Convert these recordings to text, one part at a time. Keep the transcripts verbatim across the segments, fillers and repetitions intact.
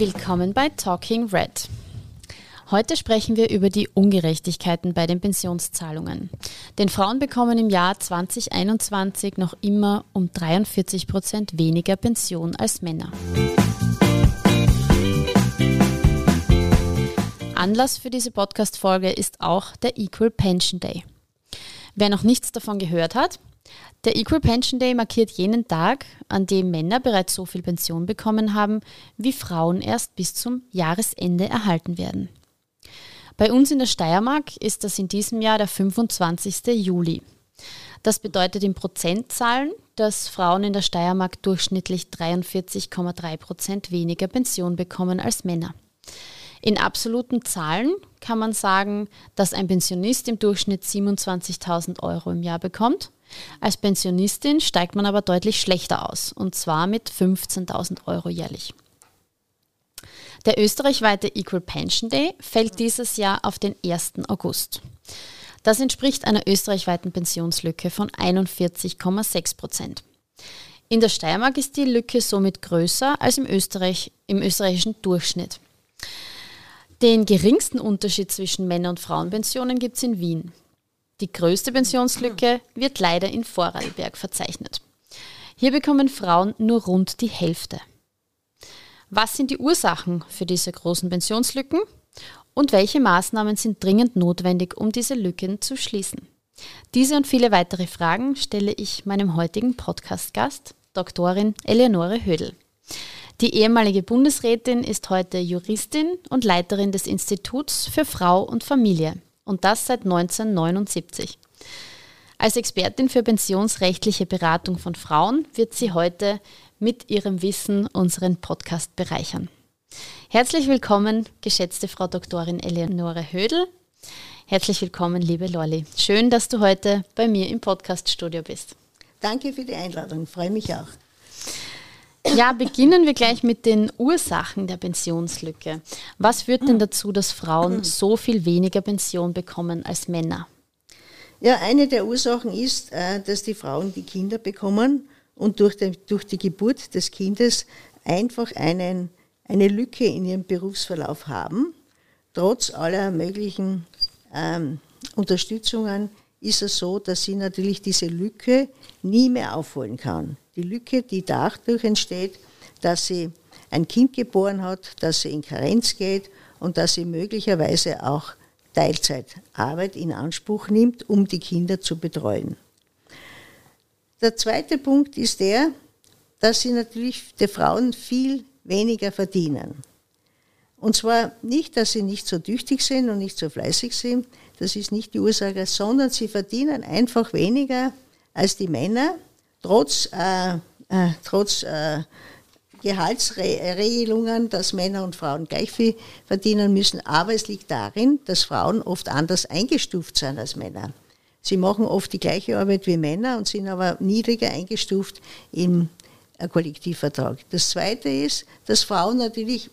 Willkommen bei Talking Red. Heute sprechen wir über die Ungerechtigkeiten bei den Pensionszahlungen. Denn Frauen bekommen im Jahr zwanzig einundzwanzig noch immer um dreiundvierzig Prozent weniger Pension als Männer. Anlass für diese Podcast-Folge ist auch der Equal Pension Day. Wer noch nichts davon gehört hat: Der Equal Pension Day markiert jenen Tag, an dem Männer bereits so viel Pension bekommen haben, wie Frauen erst bis zum Jahresende erhalten werden. Bei uns in der Steiermark ist das in diesem Jahr der fünfundzwanzigste Juli. Das bedeutet in Prozentzahlen, dass Frauen in der Steiermark durchschnittlich dreiundvierzig Komma drei Prozent weniger Pension bekommen als Männer. In absoluten Zahlen kann man sagen, dass ein Pensionist im Durchschnitt siebenundzwanzigtausend Euro im Jahr bekommt. Als Pensionistin steigt man aber deutlich schlechter aus, und zwar mit fünfzehntausend Euro jährlich. Der österreichweite Equal Pension Day fällt dieses Jahr auf den ersten August. Das entspricht einer österreichweiten Pensionslücke von einundvierzig Komma sechs Prozent. In der Steiermark ist die Lücke somit größer als im, Österreich, im österreichischen Durchschnitt. Den geringsten Unterschied zwischen Männer- und Frauenpensionen gibt es in Wien. Die größte Pensionslücke wird leider in Vorarlberg verzeichnet. Hier bekommen Frauen nur rund die Hälfte. Was sind die Ursachen für diese großen Pensionslücken und welche Maßnahmen sind dringend notwendig, um diese Lücken zu schließen? Diese und viele weitere Fragen stelle ich meinem heutigen Podcast-Gast, Doktorin Eleonore Hödl. Die ehemalige Bundesrätin ist heute Juristin und Leiterin des Instituts für Frau und Familie. Und das seit neunzehnhundertneunundsiebzig. Als Expertin für pensionsrechtliche Beratung von Frauen wird sie heute mit ihrem Wissen unseren Podcast bereichern. Herzlich willkommen, geschätzte Frau Doktorin Eleonore Hödl. Herzlich willkommen, liebe Lolly. Schön, dass du heute bei mir im Podcaststudio bist. Danke für die Einladung, freue mich auch. Ja, beginnen wir gleich mit den Ursachen der Pensionslücke. Was führt denn dazu, dass Frauen so viel weniger Pension bekommen als Männer? Ja, eine der Ursachen ist, dass die Frauen die Kinder bekommen und durch die, durch die Geburt des Kindes einfach einen, eine Lücke in ihrem Berufsverlauf haben. Trotz aller möglichen ähm, Unterstützungen ist es so, dass sie natürlich diese Lücke nie mehr aufholen kann. Die Lücke, die dadurch entsteht, dass sie ein Kind geboren hat, dass sie in Karenz geht und dass sie möglicherweise auch Teilzeitarbeit in Anspruch nimmt, um die Kinder zu betreuen. Der zweite Punkt ist der, dass sie natürlich die Frauen viel weniger verdienen. Und zwar nicht, dass sie nicht so tüchtig sind und nicht so fleißig sind, das ist nicht die Ursache, sondern sie verdienen einfach weniger als die Männer. Trotz, äh, äh, trotz äh, Gehaltsregelungen, dass Männer und Frauen gleich viel verdienen müssen. Aber es liegt darin, dass Frauen oft anders eingestuft sind als Männer. Sie machen oft die gleiche Arbeit wie Männer und sind aber niedriger eingestuft im äh, Kollektivvertrag. Das Zweite ist, dass Frauen natürlich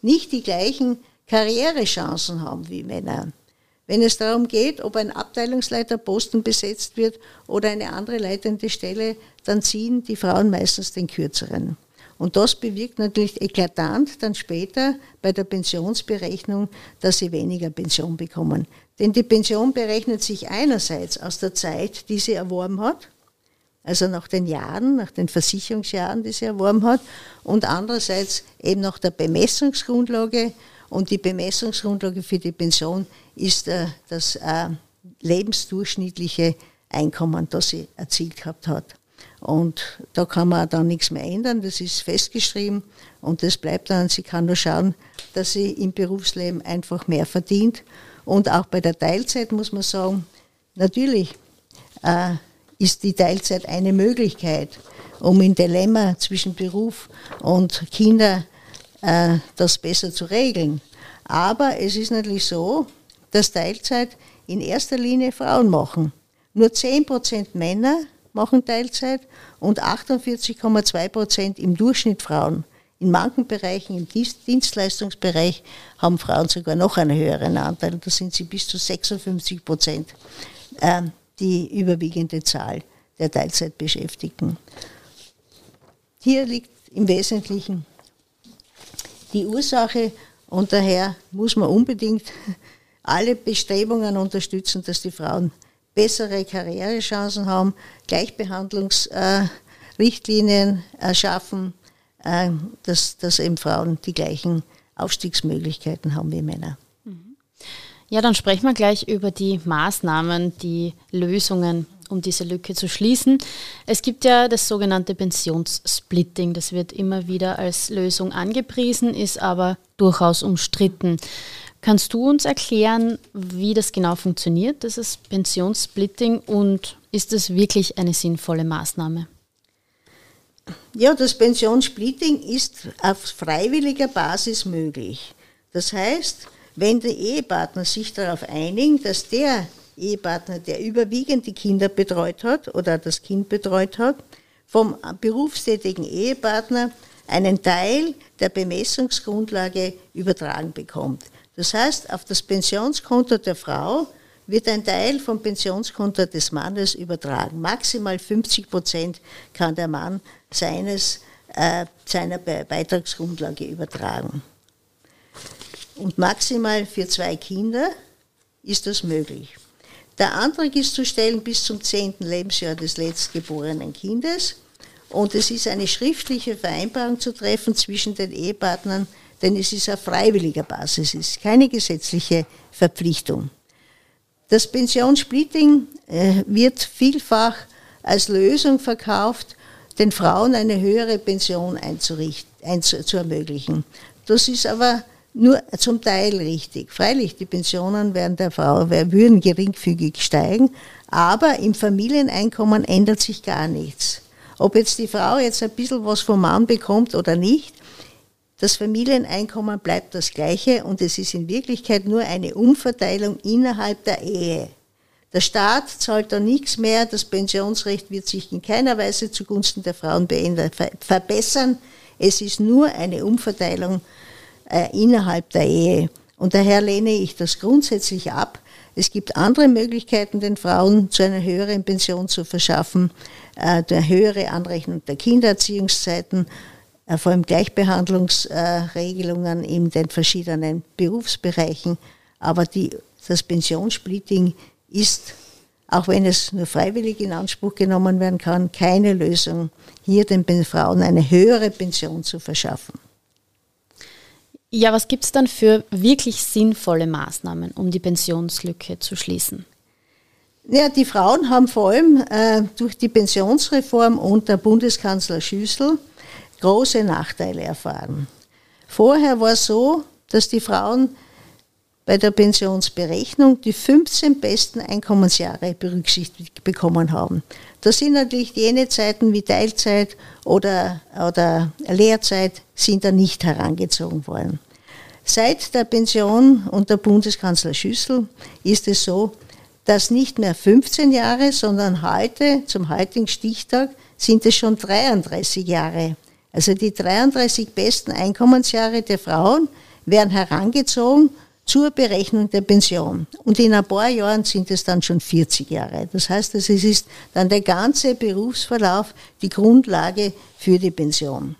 nicht die gleichen Karrierechancen haben wie Männer. Wenn es darum geht, ob ein Abteilungsleiterposten besetzt wird oder eine andere leitende Stelle, dann ziehen die Frauen meistens den Kürzeren. Und das bewirkt natürlich eklatant dann später bei der Pensionsberechnung, dass sie weniger Pension bekommen. Denn die Pension berechnet sich einerseits aus der Zeit, die sie erworben hat, also nach den Jahren, nach den Versicherungsjahren, die sie erworben hat, und andererseits eben nach der Bemessungsgrundlage. Und die Bemessungsgrundlage für die Pension ist äh, das äh, lebensdurchschnittliche Einkommen, das sie erzielt gehabt hat. Und da kann man dann nichts mehr ändern, das ist festgeschrieben und das bleibt dann. Sie kann nur schauen, dass sie im Berufsleben einfach mehr verdient. Und auch bei der Teilzeit muss man sagen, natürlich äh, ist die Teilzeit eine Möglichkeit, um im Dilemma zwischen Beruf und Kinder das besser zu regeln. Aber es ist natürlich so, dass Teilzeit in erster Linie Frauen machen. Nur zehn Prozent Männer machen Teilzeit und achtundvierzig Komma zwei Prozent im Durchschnitt Frauen. In manchen Bereichen, im Dienstleistungsbereich, haben Frauen sogar noch einen höheren Anteil. Da sind sie bis zu sechsundfünfzig Prozent die überwiegende Zahl der Teilzeitbeschäftigten. Hier liegt im Wesentlichen die Ursache und daher muss man unbedingt alle Bestrebungen unterstützen, dass die Frauen bessere Karrierechancen haben, Gleichbehandlungsrichtlinien schaffen, dass, dass eben Frauen die gleichen Aufstiegsmöglichkeiten haben wie Männer. Ja, dann sprechen wir gleich über die Maßnahmen, die Lösungen, um diese Lücke zu schließen. Es gibt ja das sogenannte Pensionssplitting. Das wird immer wieder als Lösung angepriesen, ist aber durchaus umstritten. Kannst du uns erklären, wie das genau funktioniert, dieses Pensionssplitting, und ist es wirklich eine sinnvolle Maßnahme? Ja, das Pensionssplitting ist auf freiwilliger Basis möglich. Das heißt, wenn die Ehepartner sich darauf einigen, dass der Ehepartner, der überwiegend die Kinder betreut hat oder das Kind betreut hat, vom berufstätigen Ehepartner einen Teil der Bemessungsgrundlage übertragen bekommt. Das heißt, auf das Pensionskonto der Frau wird ein Teil vom Pensionskonto des Mannes übertragen. Maximal fünfzig Prozent kann der Mann seines, äh, seiner Beitragsgrundlage übertragen. Und maximal für zwei Kinder ist das möglich. Der Antrag ist zu stellen bis zum zehnten Lebensjahr des letztgeborenen Kindes. Und es ist eine schriftliche Vereinbarung zu treffen zwischen den Ehepartnern, denn es ist auf freiwilliger Basis, es ist keine gesetzliche Verpflichtung. Das Pensionssplitting wird vielfach als Lösung verkauft, den Frauen eine höhere Pension einzurichten, einzu, zu ermöglichen. Das ist aber nur zum Teil richtig. Freilich, die Pensionen werden der Frau, würden geringfügig steigen, aber im Familieneinkommen ändert sich gar nichts. Ob jetzt die Frau jetzt ein bisschen was vom Mann bekommt oder nicht, das Familieneinkommen bleibt das gleiche und es ist in Wirklichkeit nur eine Umverteilung innerhalb der Ehe. Der Staat zahlt da nichts mehr, das Pensionsrecht wird sich in keiner Weise zugunsten der Frauen verbessern. Es ist nur eine Umverteilung innerhalb der Ehe. Und daher lehne ich das grundsätzlich ab. Es gibt andere Möglichkeiten, den Frauen zu einer höheren Pension zu verschaffen, eine höhere Anrechnung der Kindererziehungszeiten, vor allem Gleichbehandlungsregelungen in den verschiedenen Berufsbereichen. Aber die, das Pensionssplitting ist, auch wenn es nur freiwillig in Anspruch genommen werden kann, keine Lösung, hier den Frauen eine höhere Pension zu verschaffen. Ja, was gibt es dann für wirklich sinnvolle Maßnahmen, um die Pensionslücke zu schließen? Ja, die Frauen haben vor allem äh, durch die Pensionsreform unter Bundeskanzler Schüssel große Nachteile erfahren. Vorher war es so, dass die Frauen bei der Pensionsberechnung die fünfzehn besten Einkommensjahre berücksichtigt bekommen haben. Das sind natürlich jene Zeiten wie Teilzeit oder, oder Lehrzeit sind da nicht herangezogen worden. Seit der Pension unter Bundeskanzler Schüssel ist es so, dass nicht mehr fünfzehn Jahre, sondern heute, zum heutigen Stichtag, sind es schon dreiunddreißig Jahre. Also die dreiunddreißig besten Einkommensjahre der Frauen werden herangezogen zur Berechnung der Pension. Und in ein paar Jahren sind es dann schon vierzig Jahre. Das heißt, es ist dann der ganze Berufsverlauf die Grundlage für die Pension.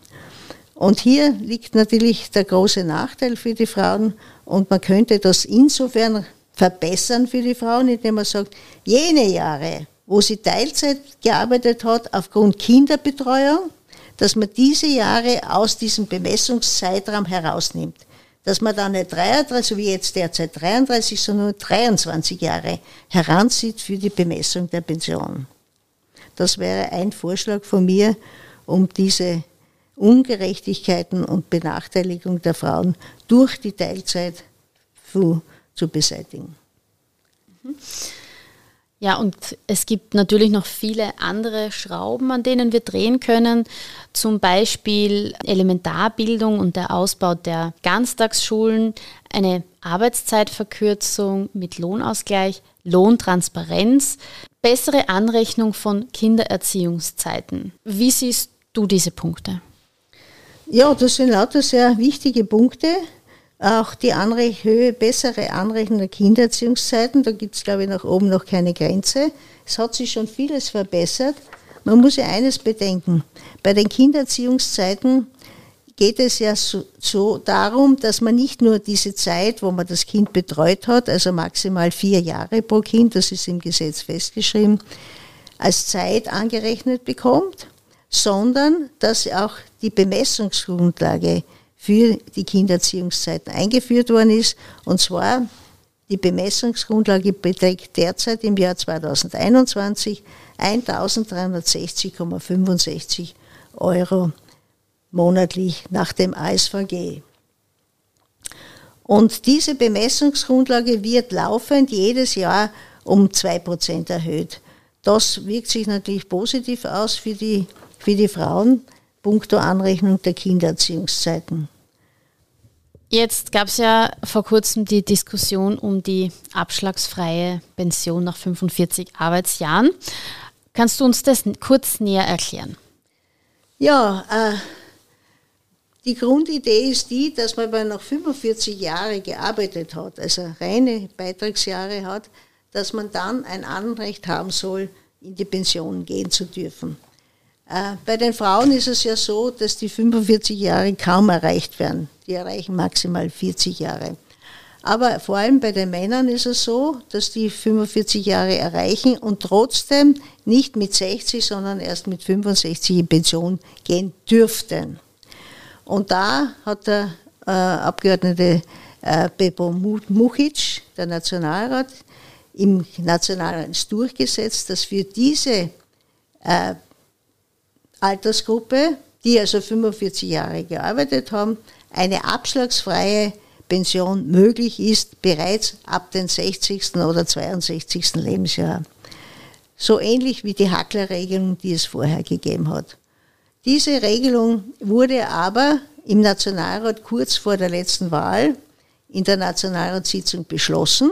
Und hier liegt natürlich der große Nachteil für die Frauen. Und man könnte das insofern verbessern für die Frauen, indem man sagt, jene Jahre, wo sie Teilzeit gearbeitet hat, aufgrund Kinderbetreuung, dass man diese Jahre aus diesem Bemessungszeitraum herausnimmt. Dass man dann nicht dreiunddreißig, so wie jetzt derzeit dreiunddreißig, sondern nur dreiundzwanzig Jahre heranzieht für die Bemessung der Pension. Das wäre ein Vorschlag von mir, um diese Ungerechtigkeiten und Benachteiligung der Frauen durch die Teilzeit zu, zu beseitigen. Mhm. Ja, und es gibt natürlich noch viele andere Schrauben, an denen wir drehen können. Zum Beispiel Elementarbildung und der Ausbau der Ganztagsschulen, eine Arbeitszeitverkürzung mit Lohnausgleich, Lohntransparenz, bessere Anrechnung von Kindererziehungszeiten. Wie siehst du diese Punkte? Ja, das sind lauter sehr wichtige Punkte. Auch die Anrech- Höhe, bessere Anrechnung der Kindererziehungszeiten, da gibt es, glaube ich, nach oben noch keine Grenze. Es hat sich schon vieles verbessert. Man muss ja eines bedenken, bei den Kindererziehungszeiten geht es ja so, so darum, dass man nicht nur diese Zeit, wo man das Kind betreut hat, also maximal vier Jahre pro Kind, das ist im Gesetz festgeschrieben, als Zeit angerechnet bekommt, sondern dass auch die Bemessungsgrundlage für die Kindererziehungszeiten eingeführt worden ist. Und zwar, die Bemessungsgrundlage beträgt derzeit im Jahr zweitausendeinundzwanzig eintausenddreihundertsechzig Komma fünfundsechzig Euro monatlich nach dem A S V G. Und diese Bemessungsgrundlage wird laufend jedes Jahr um zwei Prozent erhöht. Das wirkt sich natürlich positiv aus für die, für die Frauen, punkto Anrechnung der Kindererziehungszeiten. Jetzt gab es ja vor kurzem die Diskussion um die abschlagsfreie Pension nach fünfundvierzig Arbeitsjahren. Kannst du uns das kurz näher erklären? Ja, äh, die Grundidee ist die, dass man, wenn man noch fünfundvierzig Jahre gearbeitet hat, also reine Beitragsjahre hat, dass man dann ein Anrecht haben soll, in die Pension gehen zu dürfen. Äh, bei den Frauen ist es ja so, dass die fünfundvierzig Jahre kaum erreicht werden. Die erreichen maximal vierzig Jahre. Aber vor allem bei den Männern ist es so, dass die fünfundvierzig Jahre erreichen und trotzdem nicht mit sechzig, sondern erst mit fünfundsechzig in Pension gehen dürften. Und da hat der äh, Abgeordnete äh, Bebo Muchitsch, der Nationalrat, im Nationalrat durchgesetzt, dass für diese äh, Altersgruppe, die also fünfundvierzig Jahre gearbeitet haben, eine abschlagsfreie Pension möglich ist, bereits ab dem sechzigsten oder zweiundsechzigsten Lebensjahr. So ähnlich wie die Hackler-Regelung, die es vorher gegeben hat. Diese Regelung wurde aber im Nationalrat kurz vor der letzten Wahl in der Nationalratssitzung beschlossen.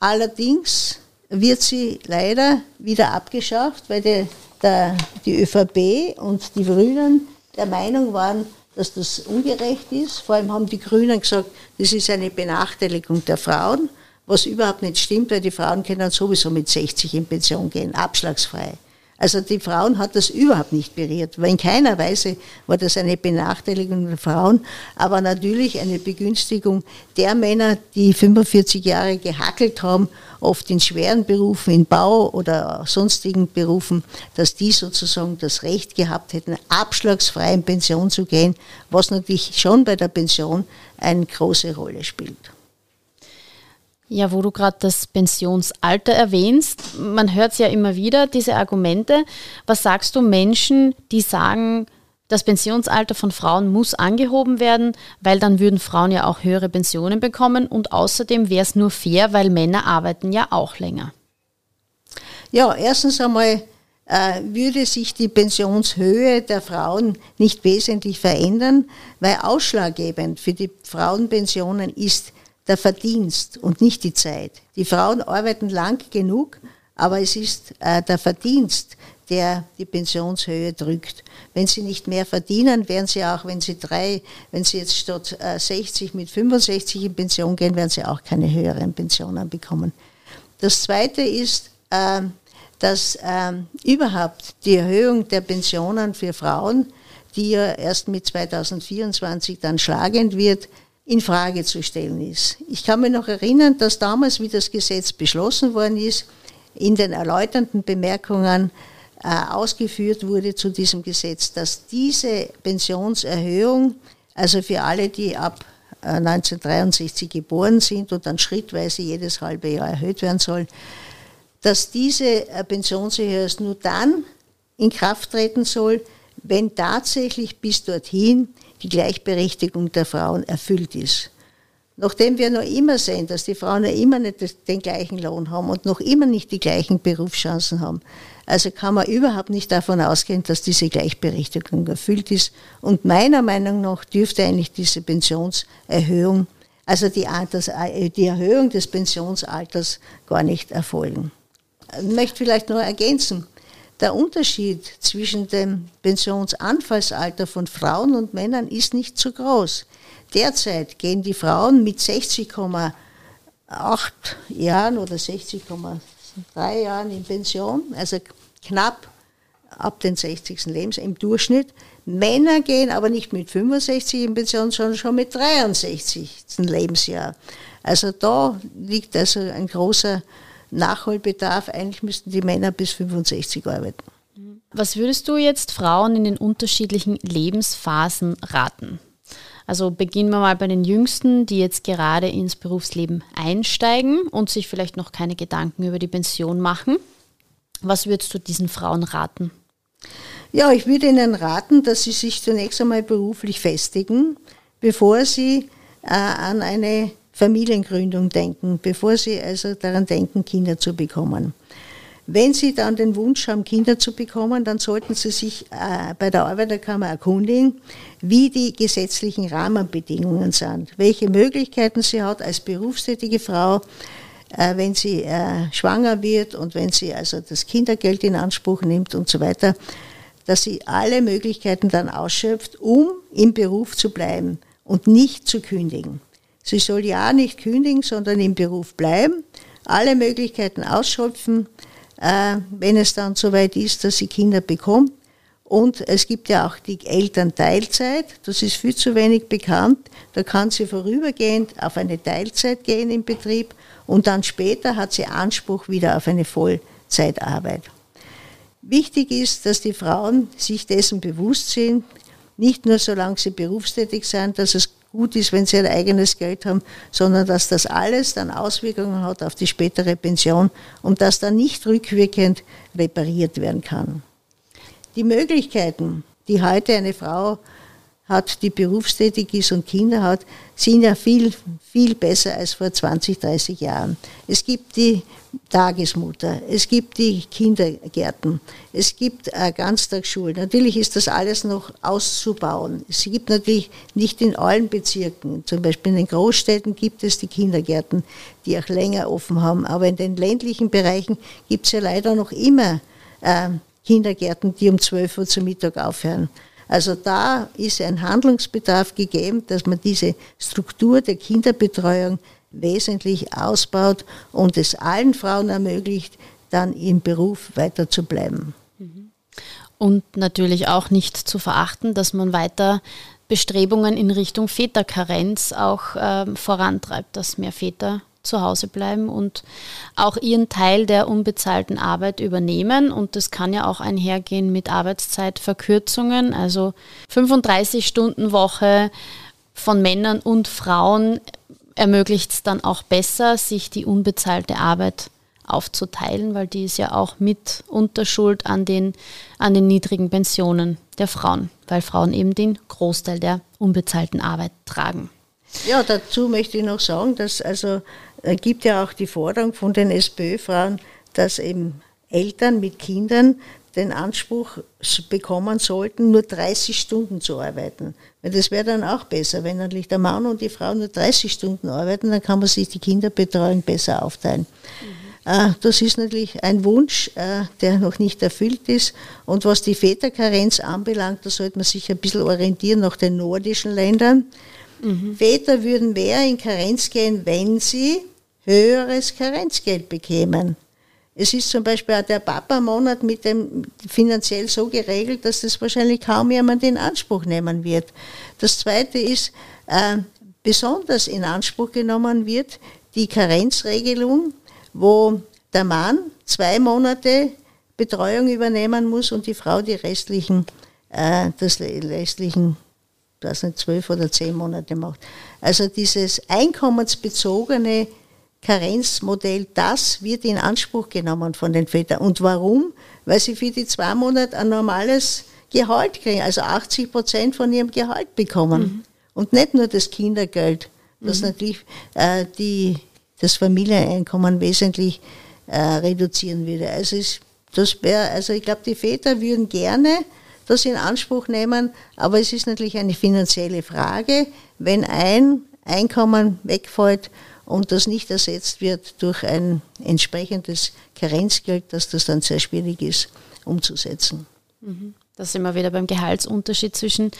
Allerdings wird sie leider wieder abgeschafft, weil die, der, die ÖVP und die Grünen der Meinung waren, dass das ungerecht ist. Vor allem haben die Grünen gesagt, das ist eine Benachteiligung der Frauen, was überhaupt nicht stimmt, weil die Frauen können sowieso mit sechzig in Pension gehen, abschlagsfrei. Also die Frauen hat das überhaupt nicht berührt, weil in keiner Weise war das eine Benachteiligung der Frauen, aber natürlich eine Begünstigung der Männer, die fünfundvierzig Jahre gehackelt haben, oft in schweren Berufen, in Bau oder sonstigen Berufen, dass die sozusagen das Recht gehabt hätten, abschlagsfrei in Pension zu gehen, was natürlich schon bei der Pension eine große Rolle spielt. Ja, wo du gerade das Pensionsalter erwähnst, man hört es ja immer wieder, diese Argumente. Was sagst du Menschen, die sagen, das Pensionsalter von Frauen muss angehoben werden, weil dann würden Frauen ja auch höhere Pensionen bekommen und außerdem wäre es nur fair, weil Männer arbeiten ja auch länger. Ja, erstens einmal äh, würde sich die Pensionshöhe der Frauen nicht wesentlich verändern, weil ausschlaggebend für die Frauenpensionen ist der Verdienst und nicht die Zeit. Die Frauen arbeiten lang genug, aber es ist äh, der Verdienst, der die Pensionshöhe drückt. Wenn sie nicht mehr verdienen, werden sie auch, wenn sie drei, wenn sie jetzt statt äh, sechzig mit fünfundsechzig in Pension gehen, werden sie auch keine höheren Pensionen bekommen. Das Zweite ist, äh, dass äh, überhaupt die Erhöhung der Pensionen für Frauen, die ja erst mit zweitausendvierundzwanzig dann schlagend wird, in Frage zu stellen ist. Ich kann mich noch erinnern, dass damals, wie das Gesetz beschlossen worden ist, in den erläuternden Bemerkungen äh, ausgeführt wurde zu diesem Gesetz, dass diese Pensionserhöhung, also für alle, die ab äh, neunzehnhundertdreiundsechzig geboren sind und dann schrittweise jedes halbe Jahr erhöht werden soll, dass diese äh, Pensionserhöhung nur dann in Kraft treten soll, wenn tatsächlich bis dorthin die Gleichberechtigung der Frauen erfüllt ist. Nachdem wir noch immer sehen, dass die Frauen ja immer nicht den gleichen Lohn haben und noch immer nicht die gleichen Berufschancen haben, also kann man überhaupt nicht davon ausgehen, dass diese Gleichberechtigung erfüllt ist. Und meiner Meinung nach dürfte eigentlich diese Pensionserhöhung, also die, Alters, die Erhöhung des Pensionsalters gar nicht erfolgen. Ich möchte vielleicht noch ergänzen, der Unterschied zwischen dem Pensionsanfallsalter von Frauen und Männern ist nicht so groß. Derzeit gehen die Frauen mit sechzig Komma acht Jahren oder sechzig Komma drei Jahren in Pension, also knapp ab den sechzigsten Lebensjahr im Durchschnitt. Männer gehen aber nicht mit fünfundsechzig in Pension, sondern schon mit dreiundsechzigsten Lebensjahr. Also da liegt also ein großer Nachholbedarf. Eigentlich müssten die Männer bis fünfundsechzig arbeiten. Was würdest du jetzt Frauen in den unterschiedlichen Lebensphasen raten? Also beginnen wir mal bei den Jüngsten, die jetzt gerade ins Berufsleben einsteigen und sich vielleicht noch keine Gedanken über die Pension machen. Was würdest du diesen Frauen raten? Ja, ich würde ihnen raten, dass sie sich zunächst einmal beruflich festigen, bevor sie äh, an eine Familiengründung denken, bevor sie also daran denken, Kinder zu bekommen. Wenn sie dann den Wunsch haben, Kinder zu bekommen, dann sollten sie sich äh, bei der Arbeiterkammer erkundigen, wie die gesetzlichen Rahmenbedingungen sind, welche Möglichkeiten sie hat als berufstätige Frau, äh, wenn sie äh, schwanger wird und wenn sie also das Kindergeld in Anspruch nimmt und so weiter, dass sie alle Möglichkeiten dann ausschöpft, um im Beruf zu bleiben und nicht zu kündigen. Sie soll ja nicht kündigen, sondern im Beruf bleiben, alle Möglichkeiten ausschöpfen, wenn es dann soweit ist, dass sie Kinder bekommt. Und es gibt ja auch die Elternteilzeit, das ist viel zu wenig bekannt. Da kann sie vorübergehend auf eine Teilzeit gehen im Betrieb und dann später hat sie Anspruch wieder auf eine Vollzeitarbeit. Wichtig ist, dass die Frauen sich dessen bewusst sind, nicht nur solange sie berufstätig sind, dass es gut ist, wenn sie ein eigenes Geld haben, sondern dass das alles dann Auswirkungen hat auf die spätere Pension und dass dann nicht rückwirkend repariert werden kann. Die Möglichkeiten, die heute eine Frau hat, die berufstätig ist und Kinder hat, sind ja viel, viel besser als vor zwanzig, dreißig Jahren. Es gibt die Tagesmutter, es gibt die Kindergärten, es gibt Ganztagsschulen. Natürlich ist das alles noch auszubauen. Es gibt natürlich nicht in allen Bezirken, zum Beispiel in den Großstädten gibt es die Kindergärten, die auch länger offen haben. Aber in den ländlichen Bereichen gibt es ja leider noch immer äh, Kindergärten, die um zwölf Uhr zum Mittag aufhören. Also da ist ein Handlungsbedarf gegeben, dass man diese Struktur der Kinderbetreuung wesentlich ausbaut und es allen Frauen ermöglicht, dann im Beruf weiter zu bleiben. Und natürlich auch nicht zu verachten, dass man weiter Bestrebungen in Richtung Väterkarenz auch äh, vorantreibt, dass mehr Väter zu Hause bleiben und auch ihren Teil der unbezahlten Arbeit übernehmen. Und das kann ja auch einhergehen mit Arbeitszeitverkürzungen, also fünfunddreißig-Stunden-Woche von Männern und Frauen ermöglicht es dann auch besser, sich die unbezahlte Arbeit aufzuteilen, weil die ist ja auch mit Unterschuld an den, an den niedrigen Pensionen der Frauen, weil Frauen eben den Großteil der unbezahlten Arbeit tragen. Ja, dazu möchte ich noch sagen, dass also es gibt ja auch die Forderung von den SPÖ-Frauen, dass eben Eltern mit Kindern den Anspruch bekommen sollten, nur dreißig Stunden zu arbeiten. Weil das wäre dann auch besser, wenn natürlich der Mann und die Frau nur dreißig Stunden arbeiten, dann kann man sich die Kinderbetreuung besser aufteilen. Mhm. Das ist natürlich ein Wunsch, der noch nicht erfüllt ist. Und was die Väterkarenz anbelangt, da sollte man sich ein bisschen orientieren nach den nordischen Ländern. Mhm. Väter würden mehr in Karenz gehen, wenn sie höheres Karenzgeld bekämen. Es ist zum Beispiel auch der Papa-Monat mit dem finanziell so geregelt, dass das wahrscheinlich kaum jemand in Anspruch nehmen wird. Das Zweite ist, äh, besonders in Anspruch genommen wird die Karenzregelung, wo der Mann zwei Monate Betreuung übernehmen muss und die Frau die restlichen, äh, das restlichen das nicht zwölf oder zehn Monate macht. Also dieses einkommensbezogene Karenzmodell, das wird in Anspruch genommen von den Vätern. Und warum? Weil sie für die zwei Monate ein normales Gehalt kriegen, also achtzig Prozent von ihrem Gehalt bekommen. Mhm. Und nicht nur das Kindergeld, das mhm. natürlich äh, die, das Familieneinkommen wesentlich äh, reduzieren würde. Also, es, das wär, also ich glaube, die Väter würden gerne das in Anspruch nehmen, aber es ist natürlich eine finanzielle Frage, wenn ein Einkommen wegfällt und das nicht ersetzt wird durch ein entsprechendes Karenzgeld, dass das dann sehr schwierig ist, umzusetzen. Da sind wir wieder beim Gehaltsunterschied zwischen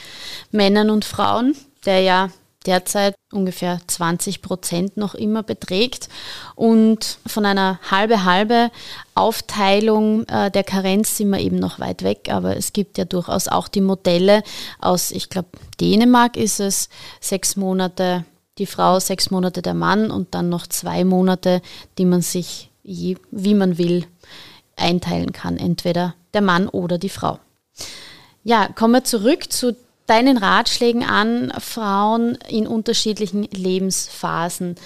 Männern und Frauen, der ja derzeit ungefähr zwanzig Prozent noch immer beträgt und von einer halbe-halbe Aufteilung äh, der Karenz sind wir eben noch weit weg, aber es gibt ja durchaus auch die Modelle aus, ich glaube, Dänemark ist es, sechs Monate die Frau, sechs Monate der Mann und dann noch zwei Monate, die man sich, je, wie man will, einteilen kann, entweder der Mann oder die Frau. Ja, kommen wir zurück zu deinen Ratschlägen an Frauen in unterschiedlichen Lebensphasen.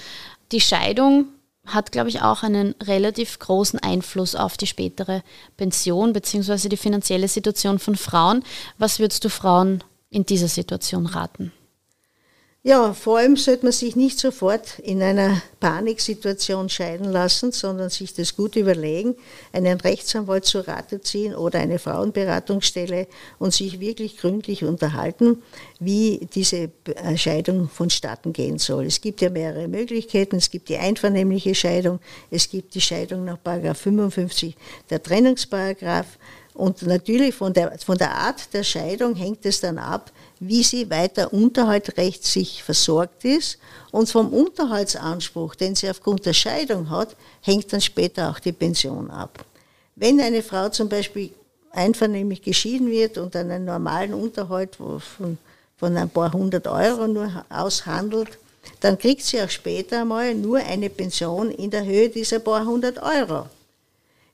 Die Scheidung hat, glaube ich, auch einen relativ großen Einfluss auf die spätere Pension bzw. die finanzielle Situation von Frauen. Was würdest du Frauen in dieser Situation raten? Ja, vor allem sollte man sich nicht sofort in einer Paniksituation scheiden lassen, sondern sich das gut überlegen, einen Rechtsanwalt zu Rate ziehen oder eine Frauenberatungsstelle und sich wirklich gründlich unterhalten, wie diese Scheidung vonstatten gehen soll. Es gibt ja mehrere Möglichkeiten. Es gibt die einvernehmliche Scheidung, es gibt die Scheidung nach Paragraph fünfundfünfzig, der Trennungsparagraph. Und natürlich von der, von der Art der Scheidung hängt es dann ab, wie sie weiter unterhaltsrechtlich versorgt ist. Und vom Unterhaltsanspruch, den sie aufgrund der Scheidung hat, hängt dann später auch die Pension ab. Wenn eine Frau zum Beispiel einvernehmlich geschieden wird und einen normalen Unterhalt von, von ein paar hundert Euro nur aushandelt, dann kriegt sie auch später mal nur eine Pension in der Höhe dieser paar hundert Euro.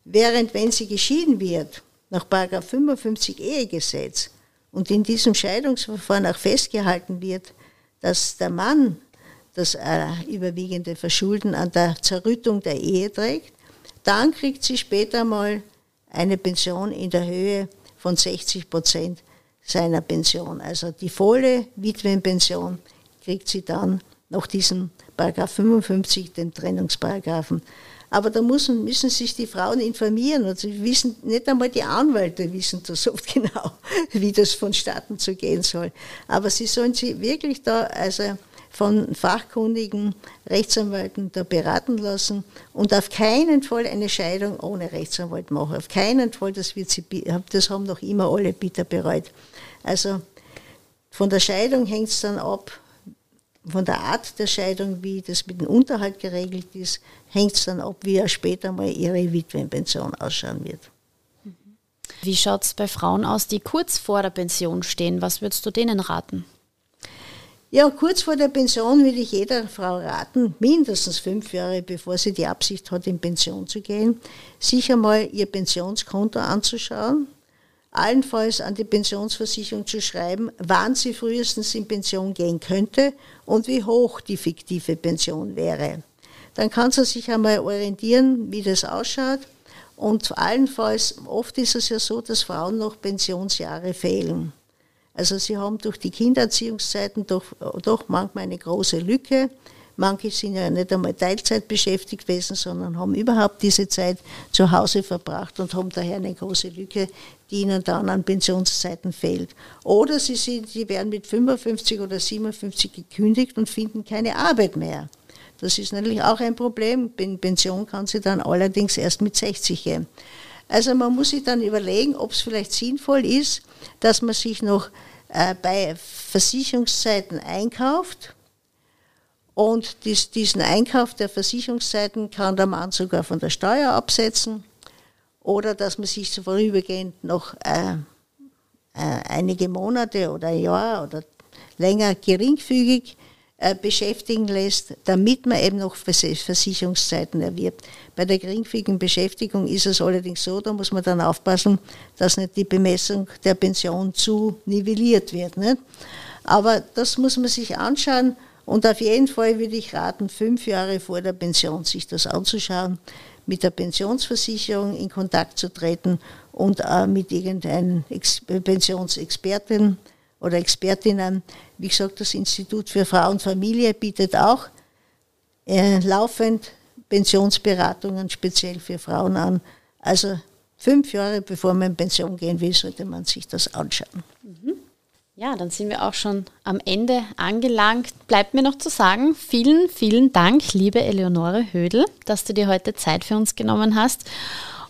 Während wenn sie geschieden wird, nach Paragraph fünfundfünfzig Ehegesetz und in diesem Scheidungsverfahren auch festgehalten wird, dass der Mann das äh, überwiegende Verschulden an der Zerrüttung der Ehe trägt, dann kriegt sie später mal eine Pension in der Höhe von sechzig Prozent seiner Pension. Also die volle Witwenpension kriegt sie dann nach diesem Paragraph fünfundfünfzig, dem Trennungsparagraphen. Aber da müssen, müssen sich die Frauen informieren und sie wissen, nicht einmal die Anwälte wissen das oft genau, wie das vonstatten zu gehen soll. Aber sie sollen sich wirklich da also von fachkundigen Rechtsanwälten da beraten lassen und auf keinen Fall eine Scheidung ohne Rechtsanwalt machen. Auf keinen Fall, das, wird sie, das haben noch immer alle bitter bereut. Also von der Scheidung hängt es dann ab. Von der Art der Scheidung, wie das mit dem Unterhalt geregelt ist, hängt es dann ab, wie ja später mal ihre Witwenpension ausschauen wird. Wie schaut es bei Frauen aus, die kurz vor der Pension stehen? Was würdest du denen raten? Ja, kurz vor der Pension würde ich jeder Frau raten, mindestens fünf Jahre, bevor sie die Absicht hat, in Pension zu gehen, sich einmal ihr Pensionskonto anzuschauen, allenfalls an die Pensionsversicherung zu schreiben, wann sie frühestens in Pension gehen könnte und wie hoch die fiktive Pension wäre. Dann kann sie sich einmal orientieren, wie das ausschaut. Und allenfalls, oft ist es ja so, dass Frauen noch Pensionsjahre fehlen. Also sie haben durch die Kindererziehungszeiten doch, doch manchmal eine große Lücke. Manche sind ja nicht einmal Teilzeit beschäftigt gewesen, sondern haben überhaupt diese Zeit zu Hause verbracht und haben daher eine große Lücke, die ihnen dann an Pensionszeiten fehlt. Oder sie, sind, sie werden mit fünfundfünfzig oder siebenundfünfzig gekündigt und finden keine Arbeit mehr. Das ist natürlich auch ein Problem. Pension kann sie dann allerdings erst mit sechzig gehen. Also man muss sich dann überlegen, ob es vielleicht sinnvoll ist, dass man sich noch äh, bei Versicherungszeiten einkauft. Und dies, diesen Einkauf der Versicherungszeiten kann der Mann sogar von der Steuer absetzen oder dass man sich so vorübergehend noch äh, äh, einige Monate oder ein Jahr oder länger geringfügig äh, beschäftigen lässt, damit man eben noch Versicherungszeiten erwirbt. Bei der geringfügigen Beschäftigung ist es allerdings so, da muss man dann aufpassen, dass nicht die Bemessung der Pension zu nivelliert wird. Nicht? Aber das muss man sich anschauen. Und auf jeden Fall würde ich raten, fünf Jahre vor der Pension sich das anzuschauen, mit der Pensionsversicherung in Kontakt zu treten und auch mit irgendeinem Pensionsexpertin oder Expertinnen. Wie gesagt, das Institut für Frau und Familie bietet auch äh, laufend Pensionsberatungen speziell für Frauen an. Also fünf Jahre bevor man in Pension gehen will, sollte man sich das anschauen. Mhm. Ja, dann sind wir auch schon am Ende angelangt. Bleibt mir noch zu sagen, vielen, vielen Dank, liebe Eleonore Hödl, dass du dir heute Zeit für uns genommen hast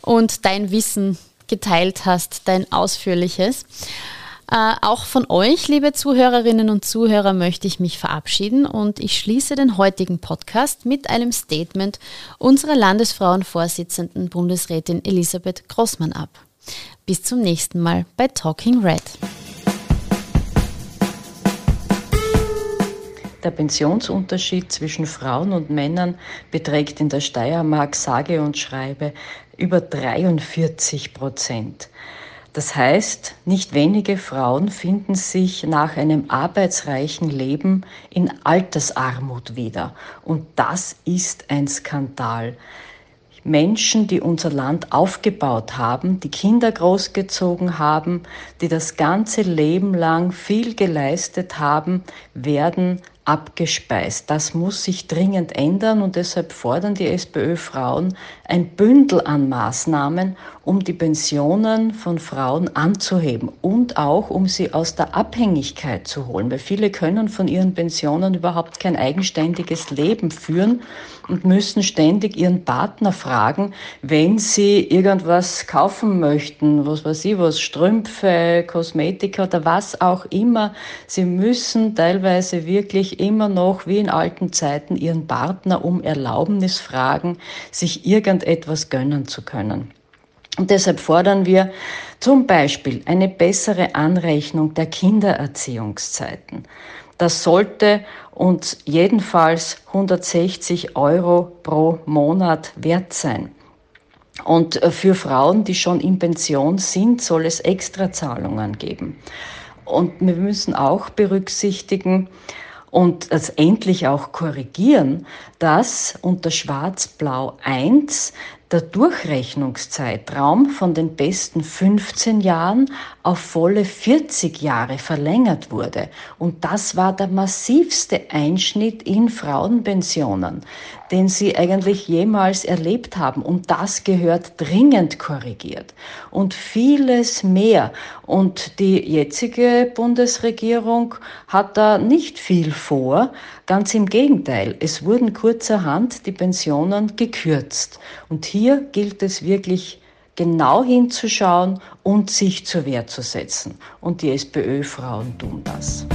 und dein Wissen geteilt hast, dein ausführliches. Äh, auch von euch, liebe Zuhörerinnen und Zuhörer, möchte ich mich verabschieden und ich schließe den heutigen Podcast mit einem Statement unserer Landesfrauenvorsitzenden Bundesrätin Elisabeth Grossmann ab. Bis zum nächsten Mal bei Talking Red. Der Pensionsunterschied zwischen Frauen und Männern beträgt in der Steiermark sage und schreibe über dreiundvierzig Prozent. Das heißt, nicht wenige Frauen finden sich nach einem arbeitsreichen Leben in Altersarmut wieder. Und das ist ein Skandal. Menschen, die unser Land aufgebaut haben, die Kinder großgezogen haben, die das ganze Leben lang viel geleistet haben, werden abgespeist. Das muss sich dringend ändern und deshalb fordern die SPÖ-Frauen ein Bündel an Maßnahmen, um die Pensionen von Frauen anzuheben und auch, um sie aus der Abhängigkeit zu holen, weil viele können von ihren Pensionen überhaupt kein eigenständiges Leben führen und müssen ständig ihren Partner fragen, wenn sie irgendwas kaufen möchten, was weiß ich was, Strümpfe, Kosmetika oder was auch immer. Sie müssen teilweise wirklich immer noch wie in alten Zeiten ihren Partner um Erlaubnis fragen, sich irgendetwas gönnen zu können. Und deshalb fordern wir zum Beispiel eine bessere Anrechnung der Kindererziehungszeiten. Das sollte uns jedenfalls hundertsechzig Euro pro Monat wert sein. Und für Frauen, die schon in Pension sind, soll es Extrazahlungen geben. Und wir müssen auch berücksichtigen, und das endlich auch korrigieren, dass unter Schwarz-Blau eins der Durchrechnungszeitraum von den besten fünfzehn Jahren auf volle vierzig Jahre verlängert wurde. Und das war der massivste Einschnitt in Frauenpensionen, den sie eigentlich jemals erlebt haben. Und das gehört dringend korrigiert. Und vieles mehr. Und die jetzige Bundesregierung hat da nicht viel vor. Ganz im Gegenteil, es wurden kurzerhand die Pensionen gekürzt. Und hier Hier gilt es wirklich genau hinzuschauen und sich zur Wehr zu setzen. Und die SPÖ-Frauen tun das.